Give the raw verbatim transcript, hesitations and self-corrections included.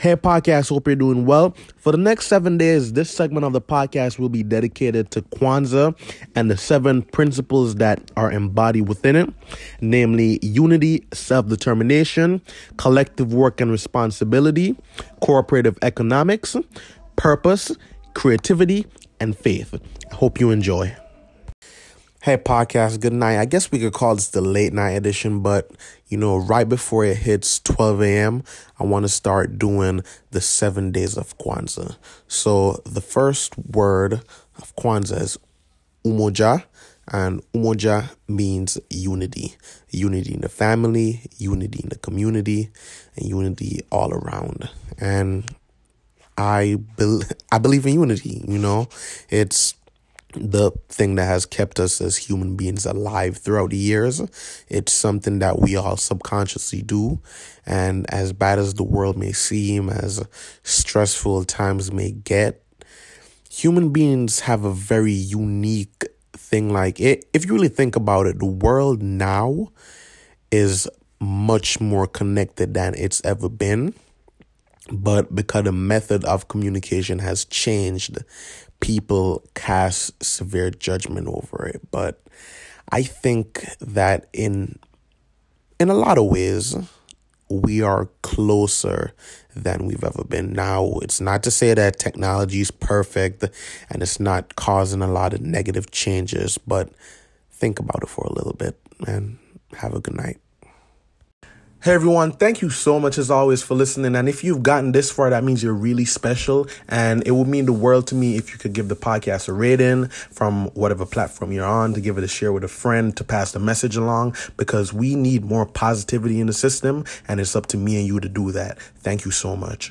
Hey podcast, hope you're doing well. For the next seven days, this segment of the podcast will be dedicated to Kwanzaa and the seven principles that are embodied within it, namely unity, self-determination, collective work and responsibility, cooperative economics, purpose, creativity, and faith. I hope you enjoy. Hey podcast, good night. I guess we could call this the late night edition, but you know, right before it hits twelve a.m., I want to start doing the seven days of Kwanzaa. So the first word of Kwanzaa is Umoja, and Umoja means unity. Unity in the family, unity in the community, and unity all around. And I, be- I believe in unity, you know. It's the thing that has kept us as human beings alive throughout the years. It's something that we all subconsciously do. And as bad as the world may seem, as stressful times may get, human beings have a very unique thing. Like, it, if you really think about it, the world now is much more connected than it's ever been. But because the method of communication has changed, people cast severe judgment over it. But I think that in in a lot of ways, we are closer than we've ever been. Now, it's not to say that technology is perfect and it's not causing a lot of negative changes, but think about it for a little bit and have a good night. Hey everyone, thank you so much as always for listening, and if you've gotten this far, that means you're really special, and it would mean the world to me if you could give the podcast a rating from whatever platform you're on, to give it a share with a friend, to pass the message along, because we need more positivity in the system, and it's up to me and you to do that. Thank you so much.